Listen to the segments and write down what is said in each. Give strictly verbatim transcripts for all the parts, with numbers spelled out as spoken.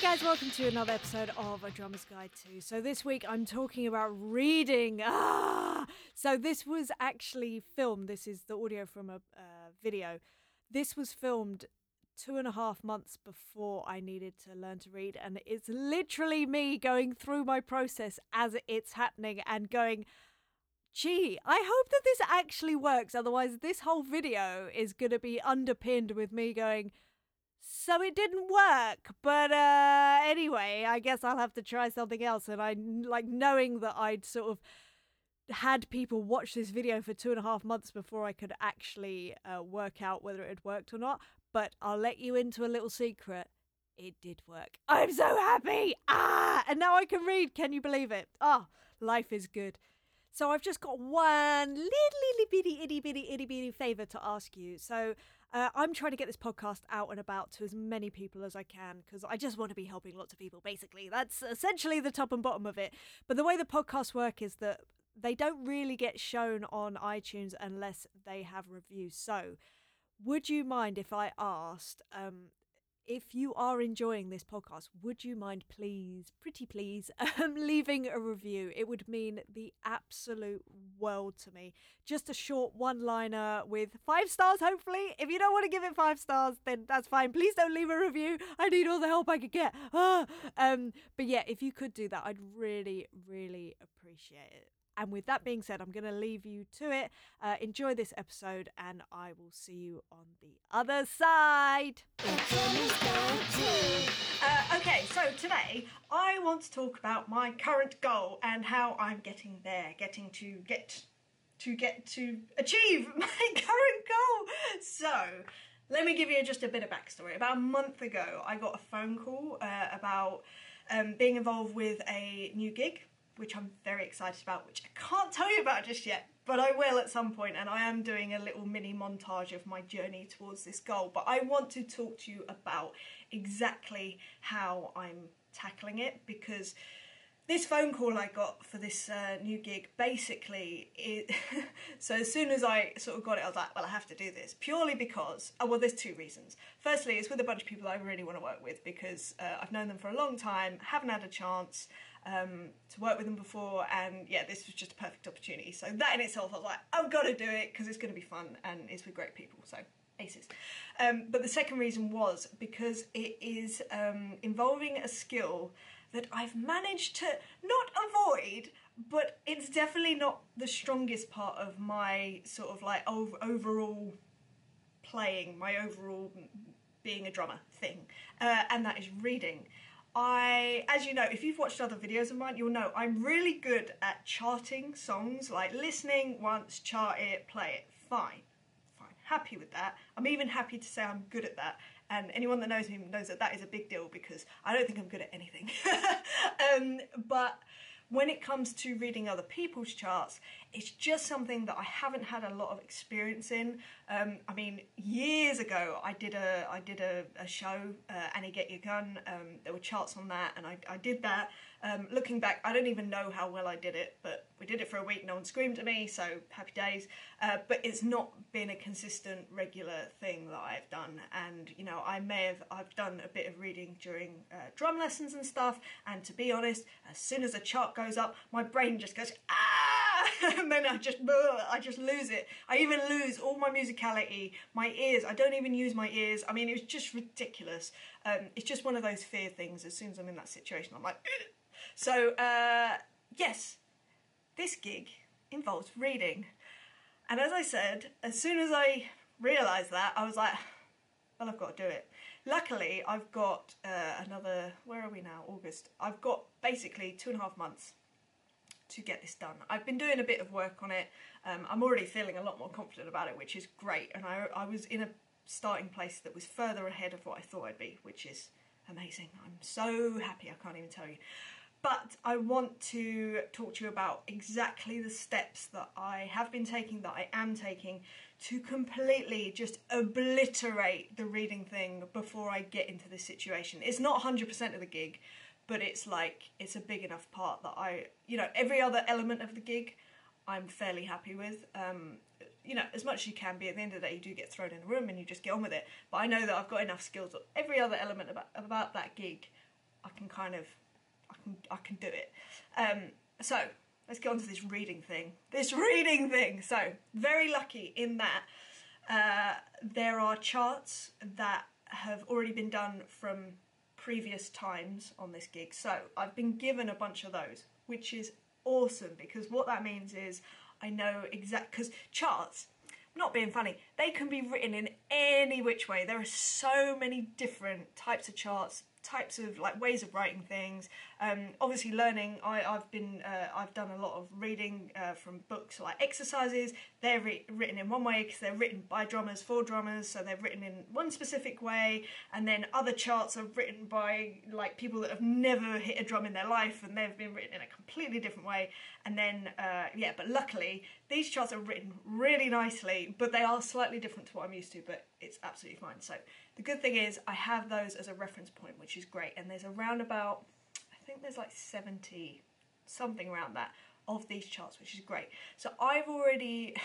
Hey guys, welcome to another episode of A Drummer's Guide To. So this week I'm talking about reading. Ah! So this was actually filmed. This is the audio from a uh, video. This was filmed two and a half months before I needed to learn to read. And it's literally me going through my process as it's happening and going, gee, I hope that this actually works. Otherwise, this whole video is going to be underpinned with me going, so it didn't work, but uh, anyway, I guess I'll have to try something else. And I like knowing that I'd sort of had people watch this video for two and a half months before I could actually uh, work out whether it had worked or not. But I'll let you into a little secret. It did work. I'm so happy. Ah, and now I can read. Can you believe it? Ah, oh, life is good. So I've just got one little, little bitty, itty bitty, itty bitty favour to ask you. So uh, I'm trying to get this podcast out and about to as many people as I can because I just want to be helping lots of people, basically. That's essentially the top and bottom of it. But the way the podcasts work is that they don't really get shown on iTunes unless they have reviews. So would you mind if I asked, um, if you are enjoying this podcast, would you mind please, pretty please, um, leaving a review? It would mean the absolute world to me. Just a short one-liner with five stars, hopefully. If you don't want to give it five stars, then that's fine. Please don't leave a review. I need all the help I could get. Ah! Um, but yeah, if you could do that, I'd really, really appreciate it. And with that being said, I'm going to leave you to it. Uh, enjoy this episode, and I will see you on the other side. Uh, okay, so today I want to talk about my current goal and how I'm getting there, getting to get to get to achieve my current goal. So let me give you just a bit of backstory. About a month ago, I got a phone call uh, about um, being involved with a new gig, which I'm very excited about, which I can't tell you about just yet, but I will at some point, and I am doing a little mini montage of my journey towards this goal. But I want to talk to you about exactly how I'm tackling it, because this phone call I got for this uh, new gig, basically, it so as soon as I sort of got it, I was like, well, I have to do this, purely because, oh, well, there's two reasons. Firstly, it's with a bunch of people I really want to work with, because uh, I've known them for a long time, haven't had a chance Um, to work with them before, and yeah, this was just a perfect opportunity. So that in itself, I was like, I've got to do it because it's going to be fun and it's with great people, so aces. Um, but the second reason was because it is um, involving a skill that I've managed to not avoid, but it's definitely not the strongest part of my sort of like ov- overall playing, my overall being a drummer thing, uh, and that is reading. I, as you know, if you've watched other videos of mine, you'll know I'm really good at charting songs, like listening once, chart it, play it, fine, fine, happy with that. I'm even happy to say I'm good at that, and anyone that knows me knows that that is a big deal because I don't think I'm good at anything. um, but when it comes to reading other people's charts, it's just something that I haven't had a lot of experience in. Um, I mean, years ago, I did a I did a, a show, uh, Annie Get Your Gun. Um, there were charts on that, and I, I did that. Um, looking back, I don't even know how well I did it, but we did it for a week. No one screamed at me, so happy days. Uh, but it's not been a consistent, regular thing that I've done. And you know, I may have I've done a bit of reading during uh, drum lessons and stuff. And to be honest, as soon as a chart goes goes up, my brain just goes, ah, and then I just, I just lose it. I even lose all my musicality, my ears, I don't even use my ears. I mean, it was just ridiculous. Um, it's just one of those fear things. As soon as I'm in that situation, I'm like, ugh. So uh, yes, this gig involves reading. And as I said, as soon as I realised that, I was like, well, I've got to do it. Luckily, I've got uh, another, where are we now? August. I've got basically two and a half months to get this done. I've been doing a bit of work on it. Um, I'm already feeling a lot more confident about it, which is great. And I, I was in a starting place that was further ahead of what I thought I'd be, which is amazing. I'm so happy, I can't even tell you. But I want to talk to you about exactly the steps that I have been taking, that I am taking, to completely just obliterate the reading thing before I get into this situation. It's not one hundred percent of the gig, but it's like, it's a big enough part that I, you know, every other element of the gig I'm fairly happy with. Um, you know, as much as you can be, at the end of the day, you do get thrown in a room and you just get on with it. But I know that I've got enough skills, every other element about, about that gig I can kind of, I can, I can do it. Um, so let's get on to this reading thing, this reading thing. So very lucky in that uh, there are charts that have already been done from previous times on this gig. So I've been given a bunch of those, which is awesome, because what that means is I know exact, because charts, not being funny, they can be written in any which way. There are so many different types of charts, types of like ways of writing things. Um, obviously learning, I, I've been, uh, I've done a lot of reading uh, from books, like exercises. They're written in one way because they're written by drummers for drummers, so they're written in one specific way. And then other charts are written by like people that have never hit a drum in their life, and they've been written in a completely different way. And then, uh, yeah, but luckily these charts are written really nicely, but they are slightly different to what I'm used to, but it's absolutely fine. So the good thing is I have those as a reference point, which is great. And there's around about, I think there's like seventy, something around that, of these charts, which is great. So I've already,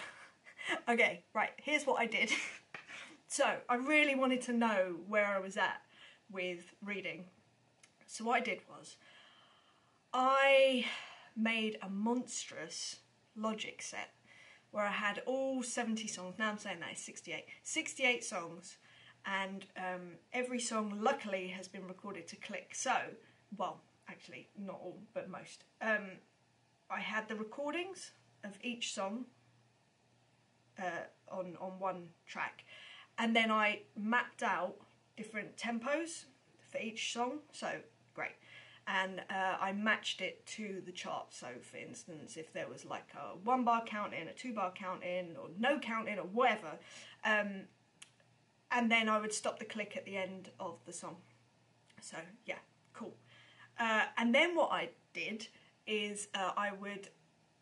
okay, right, here's what I did. So I really wanted to know where I was at with reading. So what I did was I made a monstrous Logic set where I had all seventy songs. Now I'm saying that is sixty-eight. sixty-eight songs, and um, every song luckily has been recorded to click. So, well, actually not all, but most. Um, I had the recordings of each song uh, on, on one track, and then I mapped out different tempos for each song, so great. And uh, I matched it to the chart. So for instance, if there was like a one bar count in, a two bar count in, or no count in, or whatever, um, and then I would stop the click at the end of the song. So yeah, cool. Uh, and then what I did is uh, I would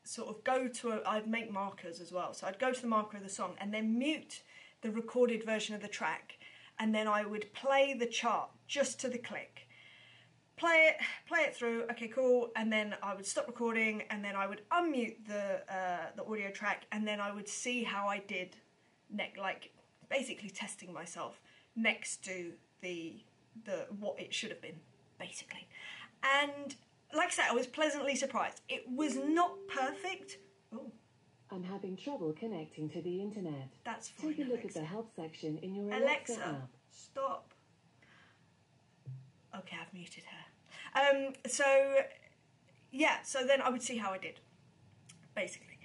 sort of go to, a, I'd make markers as well. So I'd go to the marker of the song and then mute the recorded version of the track. And then I would play the chart just to the click. Play it, play it through, okay, cool, and then I would stop recording, and then I would unmute the uh, the audio track, and then I would see how I did, next, like basically testing myself next to the the what it should have been, basically. And like I said, I was pleasantly surprised. It was not perfect. Oh, I'm having trouble connecting to the internet. That's fine. Take a look Alexa. at the help section in your Alexa. Alexa app. Stop. Okay, I've muted her. Um, so, yeah, so then I would see how I did, basically.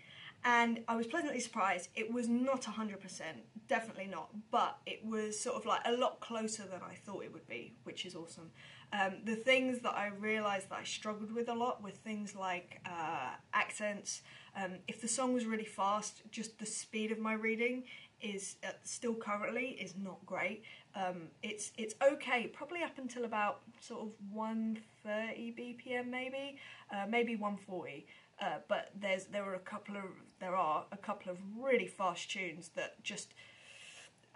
And I was pleasantly surprised. It was not one hundred percent, definitely not, but it was sort of like a lot closer than I thought it would be, which is awesome. Um, the things that I realised that I struggled with a lot were things like uh, accents. Um, if the song was really fast, just the speed of my reading is uh, still currently is not great. Um, it's it's okay, probably up until about sort of one thirty B P M maybe, uh, maybe one forty. Uh, but there's there were a couple of there are a couple of really fast tunes that just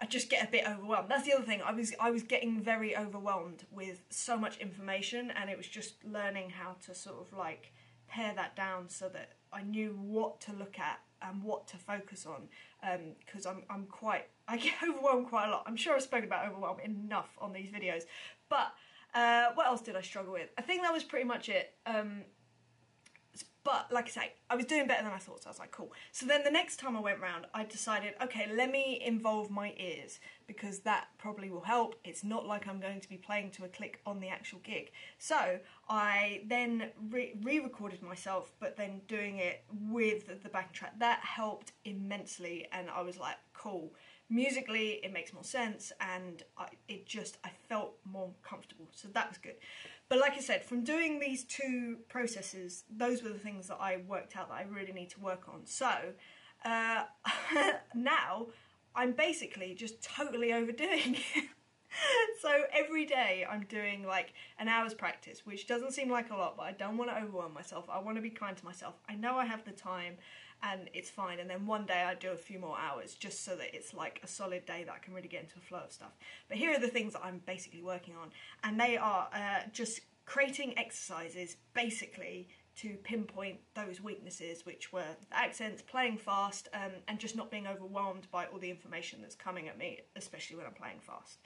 I just get a bit overwhelmed. That's the other thing. I was I was getting very overwhelmed with so much information, and it was just learning how to sort of like pare that down so that I knew what to look at and what to focus on, because um, I'm, I'm quite, I get overwhelmed quite a lot. I'm sure I've spoken about overwhelm enough on these videos, but uh, what else did I struggle with? I think that was pretty much it, um, but like I say, I was doing better than I thought, so I was like, cool. So then the next time I went round, I decided, okay, let me involve my ears, because that probably will help. It's not like I'm going to be playing to a click on the actual gig. So I then re-recorded myself, but then doing it with the backing track. That helped immensely, and I was like, cool. Musically, it makes more sense, and I, it just, I felt more comfortable, so that was good. But like I said, from doing these two processes, those were the things that I worked out that I really need to work on. So uh, now I'm basically just totally overdoing it. So every day I'm doing like an hour's practice, which doesn't seem like a lot, but I don't want to overwhelm myself. I want to be kind to myself. I know I have the time and it's fine. And then one day I do a few more hours just so that it's like a solid day that I can really get into a flow of stuff. But here are the things that I'm basically working on. And they are uh, just creating exercises basically to pinpoint those weaknesses, which were the accents, playing fast, um, and just not being overwhelmed by all the information that's coming at me, especially when I'm playing fast.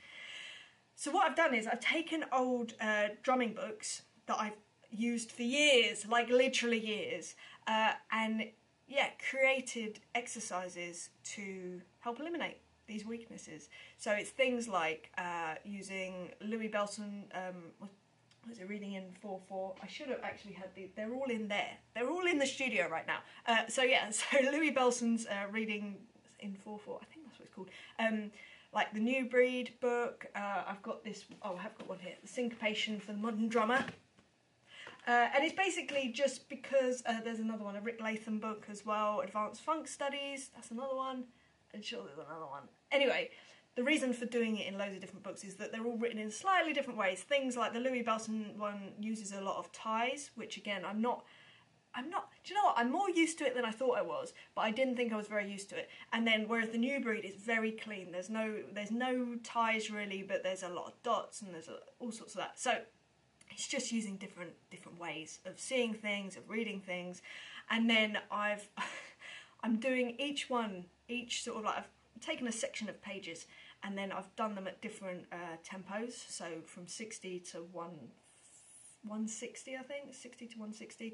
So what I've done is I've taken old uh, drumming books that I've used for years, like literally years, uh, and yeah, created exercises to help eliminate these weaknesses. So it's things like uh, using Louis Belson, um, what was it, reading in four four? I should have actually had these, they're all in there. They're all in the studio right now. Uh, so yeah, so Louis Belson's uh, reading in four four, I think that's what it's called. Um, like the New Breed book, uh, I've got this, oh, I have got one here, the Syncopation for the Modern Drummer. Uh, and it's basically just because uh, there's another one, a Rick Latham book as well, Advanced Funk Studies, that's another one, and sure there's another one. Anyway, the reason for doing it in loads of different books is that they're all written in slightly different ways. Things like the Louis Belson one uses a lot of ties, which again, I'm not, I'm not, do you know what, I'm more used to it than I thought I was, but I didn't think I was very used to it. And then, whereas the New Breed is very clean, there's no, there's no ties really, but there's a lot of dots and there's a, all sorts of that. So it's just using different different ways of seeing things, of reading things, and then I've I'm doing each one, each sort of like I've taken a section of pages and then I've done them at different uh, tempos, so from sixty to one sixty, I think sixty to one sixty,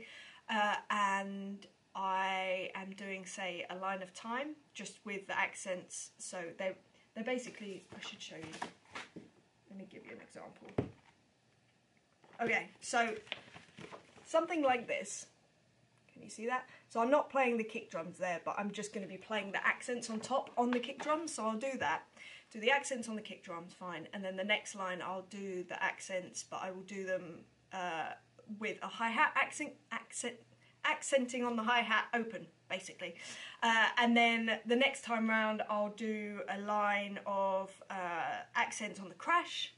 uh, and I am doing say a line of time just with the accents, so they're they're basically, I should show you, let me give you an example. Okay, so something like this, can you see that? So I'm not playing the kick drums there, but I'm just going to be playing the accents on top on the kick drums, so I'll do that. Do the accents on the kick drums, fine, and then the next line I'll do the accents, but I will do them uh, with a hi-hat accent, accent, accenting on the hi-hat open, basically. Uh, and then the next time round I'll do a line of uh, accents on the crash,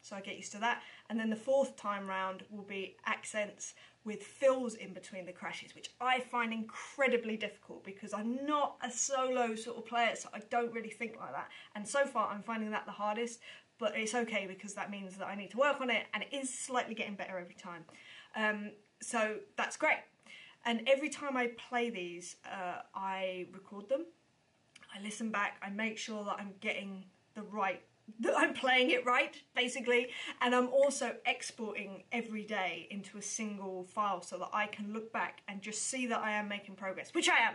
so I get used to that, and then the fourth time round will be accents with fills in between the crashes, which I find incredibly difficult because I'm not a solo sort of player, so I don't really think like that, and so far I'm finding that the hardest, but it's okay because that means that I need to work on it, and it is slightly getting better every time, um, so that's great. And every time I play these, uh, I record them, I listen back, I make sure that I'm getting the right, that I'm playing it right, basically, and I'm also exporting every day into a single file so that I can look back and just see that I am making progress, which I am,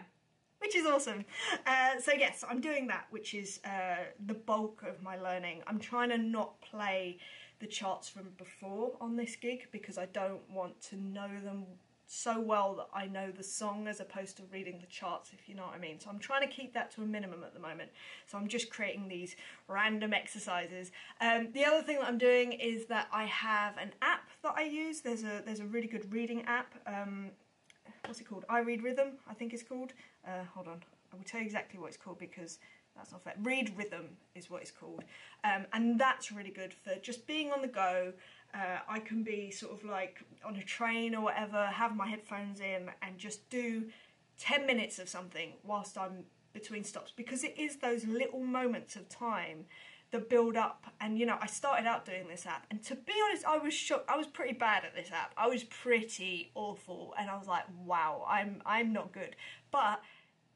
which is awesome. Uh, so yes, I'm doing that, which is uh, the bulk of my learning. I'm trying to not play the charts from before on this gig because I don't want to know them so well that I know the song as opposed to reading the charts, if you know what I mean. So I'm trying to keep that to a minimum at the moment. So I'm just creating these random exercises. Um, the other thing that I'm doing is that I have an app that I use. There's a there's a really good reading app. Um, what's it called? I Read Rhythm, I think it's called. Uh, hold on, I will tell you exactly what it's called because that's not fair. Read Rhythm is what it's called. Um, and that's really good for just being on the go. Uh, I can be sort of like on a train or whatever, have my headphones in and just do ten minutes of something whilst I'm between stops, because it is those little moments of time that build up. And you know, I started out doing this app and to be honest, I was shocked. I was pretty bad at this app. I was pretty awful and I was like, wow, I'm I'm not good, but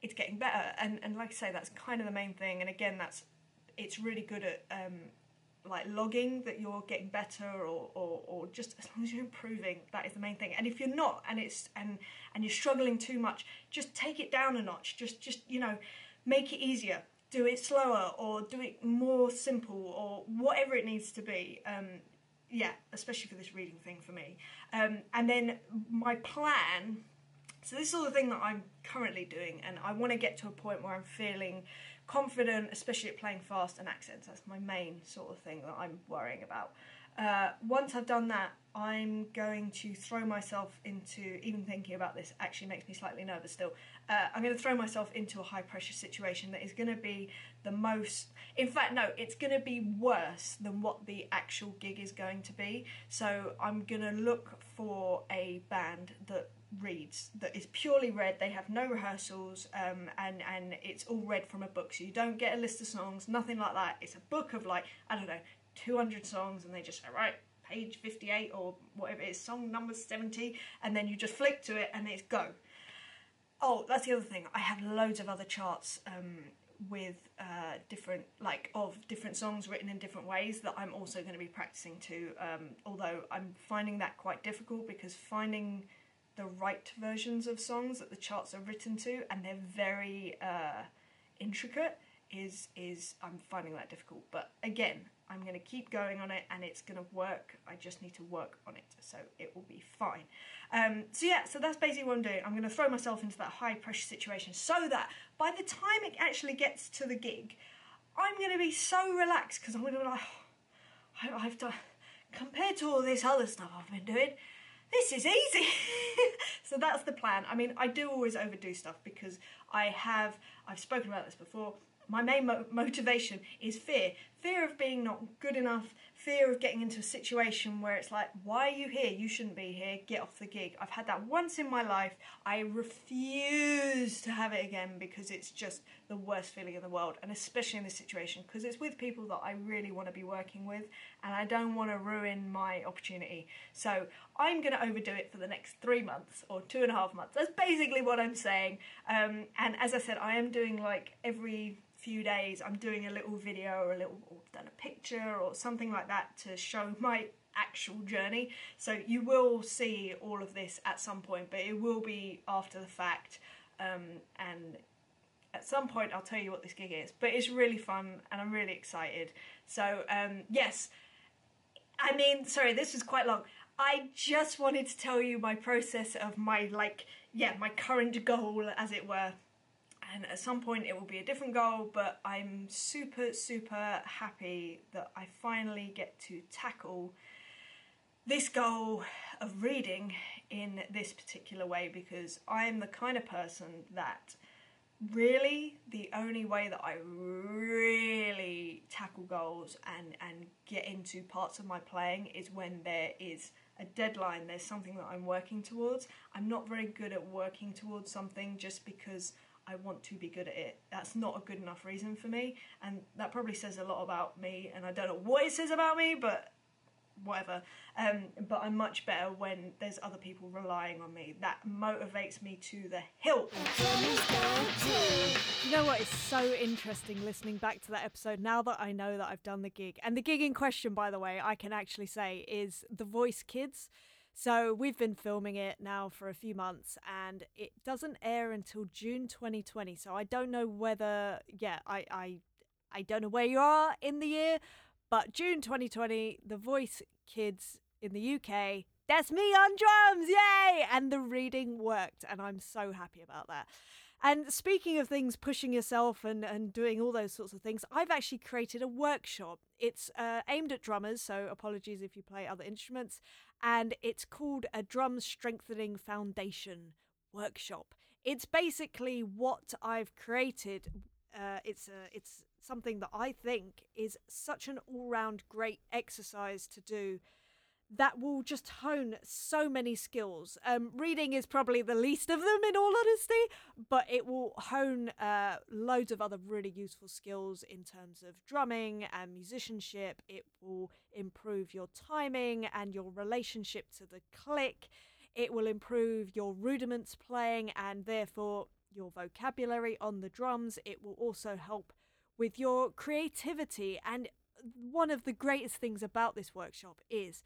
it's getting better. And, and like I say, that's kind of the main thing. And again, that's, it's really good at um, like logging that you're getting better, or, or or just as long as you're improving, that is the main thing. And if you're not, and it's and and you're struggling too much, just take it down a notch. Just just you know, make it easier, do it slower, or do it more simple, or whatever it needs to be. Um, yeah, especially for this reading thing for me. Um, and then my plan. So this is all the thing that I'm currently doing, and I want to get to a point where I'm feeling confident, especially at playing fast and accents. That's my main sort of thing that I'm worrying about. Uh, once I've done that, I'm going to throw myself into, even thinking about this actually makes me slightly nervous still, uh, I'm going to throw myself into a high pressure situation that is going to be the most, in fact no, it's going to be worse than what the actual gig is going to be. So I'm going to look for a band that reads, that is purely read, they have no rehearsals, um, and, and it's all read from a book, so you don't get a list of songs, nothing like that. It's a book of like, I don't know, two hundred songs, and they just say, right, page fifty-eight or whatever it is, song number seventy, and then you just flick to it and it's go. Oh, that's the other thing, I have loads of other charts um, with uh, different, like, of different songs written in different ways that I'm also going to be practicing to, um, although I'm finding that quite difficult because finding the right versions of songs that the charts are written to, and they're very uh, intricate, is, is I'm finding that difficult. But again, I'm going to keep going on it and it's going to work. I just need to work on it, so it will be fine. Um, so yeah, so that's basically what I'm doing. I'm going to throw myself into that high pressure situation so that by the time it actually gets to the gig, I'm going to be so relaxed because I'm going to be like, oh, I, I've done, compared to all this other stuff I've been doing, this is easy. So that's the plan. I mean, I do always overdo stuff because I have, I've spoken about this before, my main mo motivation is fear. Fear of being not good enough, fear of getting into a situation where it's like, why are you here? You shouldn't be here, get off the gig. I've had that once in my life. I refuse to have it again because it's just the worst feeling in the world, and especially in this situation, because it's with people that I really want to be working with and I don't want to ruin my opportunity. So I'm going to overdo it for the next three months or two and a half months. That's basically what I'm saying. Um, and as I said, I am doing like every few days I'm doing a little video or a little or done a picture or something like that to show my actual journey, so you will see all of this at some point, but it will be after the fact, um, and at some point I'll tell you what this gig is, but it's really fun and I'm really excited. So um, yes, I mean, sorry this was quite long. I just wanted to tell you my process of my, like, yeah, my current goal, as it were. And at some point it will be a different goal, but I'm super, super happy that I finally get to tackle this goal of reading in this particular way, because I'm the kind of person that really, the only way that I really tackle goals and, and get into parts of my playing is when there is a deadline, there's something that I'm working towards. I'm not very good at working towards something just because I want to be good at it. That's not a good enough reason for me, and that probably says a lot about me, and I don't know what it says about me, but whatever. Um, but I'm much better when there's other people relying on me. That motivates me to the hilt. You know what? It's so interesting listening back to that episode now that I know that I've done the gig. And the gig in question, by the way, I can actually say is The Voice Kids. So we've been filming it now for a few months and it doesn't air until June twenty twenty. So I don't know whether, yeah, I, I, I don't know where you are in the year, but June twenty twenty, The Voice Kids in the U K, that's me on drums, yay! And the reading worked and I'm so happy about that. And speaking of things, pushing yourself and, and doing all those sorts of things, I've actually created a workshop. It's uh, aimed at drummers, so apologies if you play other instruments. And it's called a Drum Strengthening Foundation Workshop. It's basically what I've created. Uh, it's, a, it's something that I think is such an all-round great exercise to do that will just hone so many skills. Um, reading is probably the least of them, in all honesty, but it will hone uh, loads of other really useful skills in terms of drumming and musicianship. It will improve your timing and your relationship to the click. It will improve your rudiments playing and therefore your vocabulary on the drums. It will also help with your creativity. And one of the greatest things about this workshop is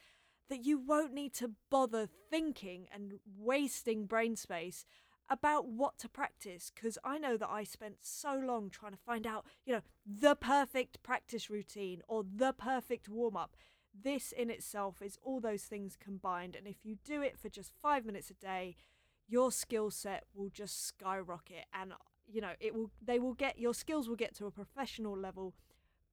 that you won't need to bother thinking and wasting brain space about what to practice, because I know that I spent so long trying to find out, you know, the perfect practice routine or the perfect warm-up. This in itself is all those things combined, and if you do it for just five minutes a day, your skill set will just skyrocket, and you know it will they will get your skills will get to a professional level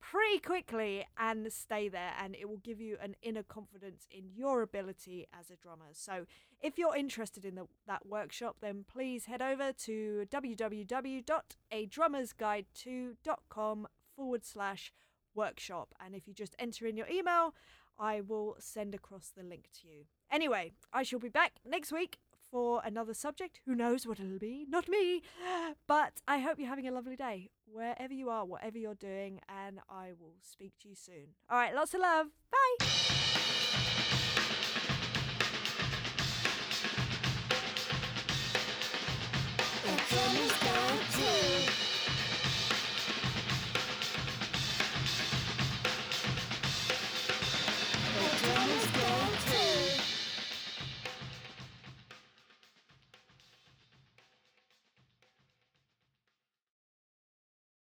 pretty quickly and stay there, and it will give you an inner confidence in your ability as a drummer. So if you're interested in the, that workshop, then please head over to w w w dot a drummers guide to dot com forward slash workshop, and if you just enter in your email, I will send across the link to you. Anyway, I shall be back next week for another subject. Who knows what it'll be? Not me. But I hope you're having a lovely day wherever you are, whatever you're doing, and I will speak to you soon. All right, lots of love. Bye.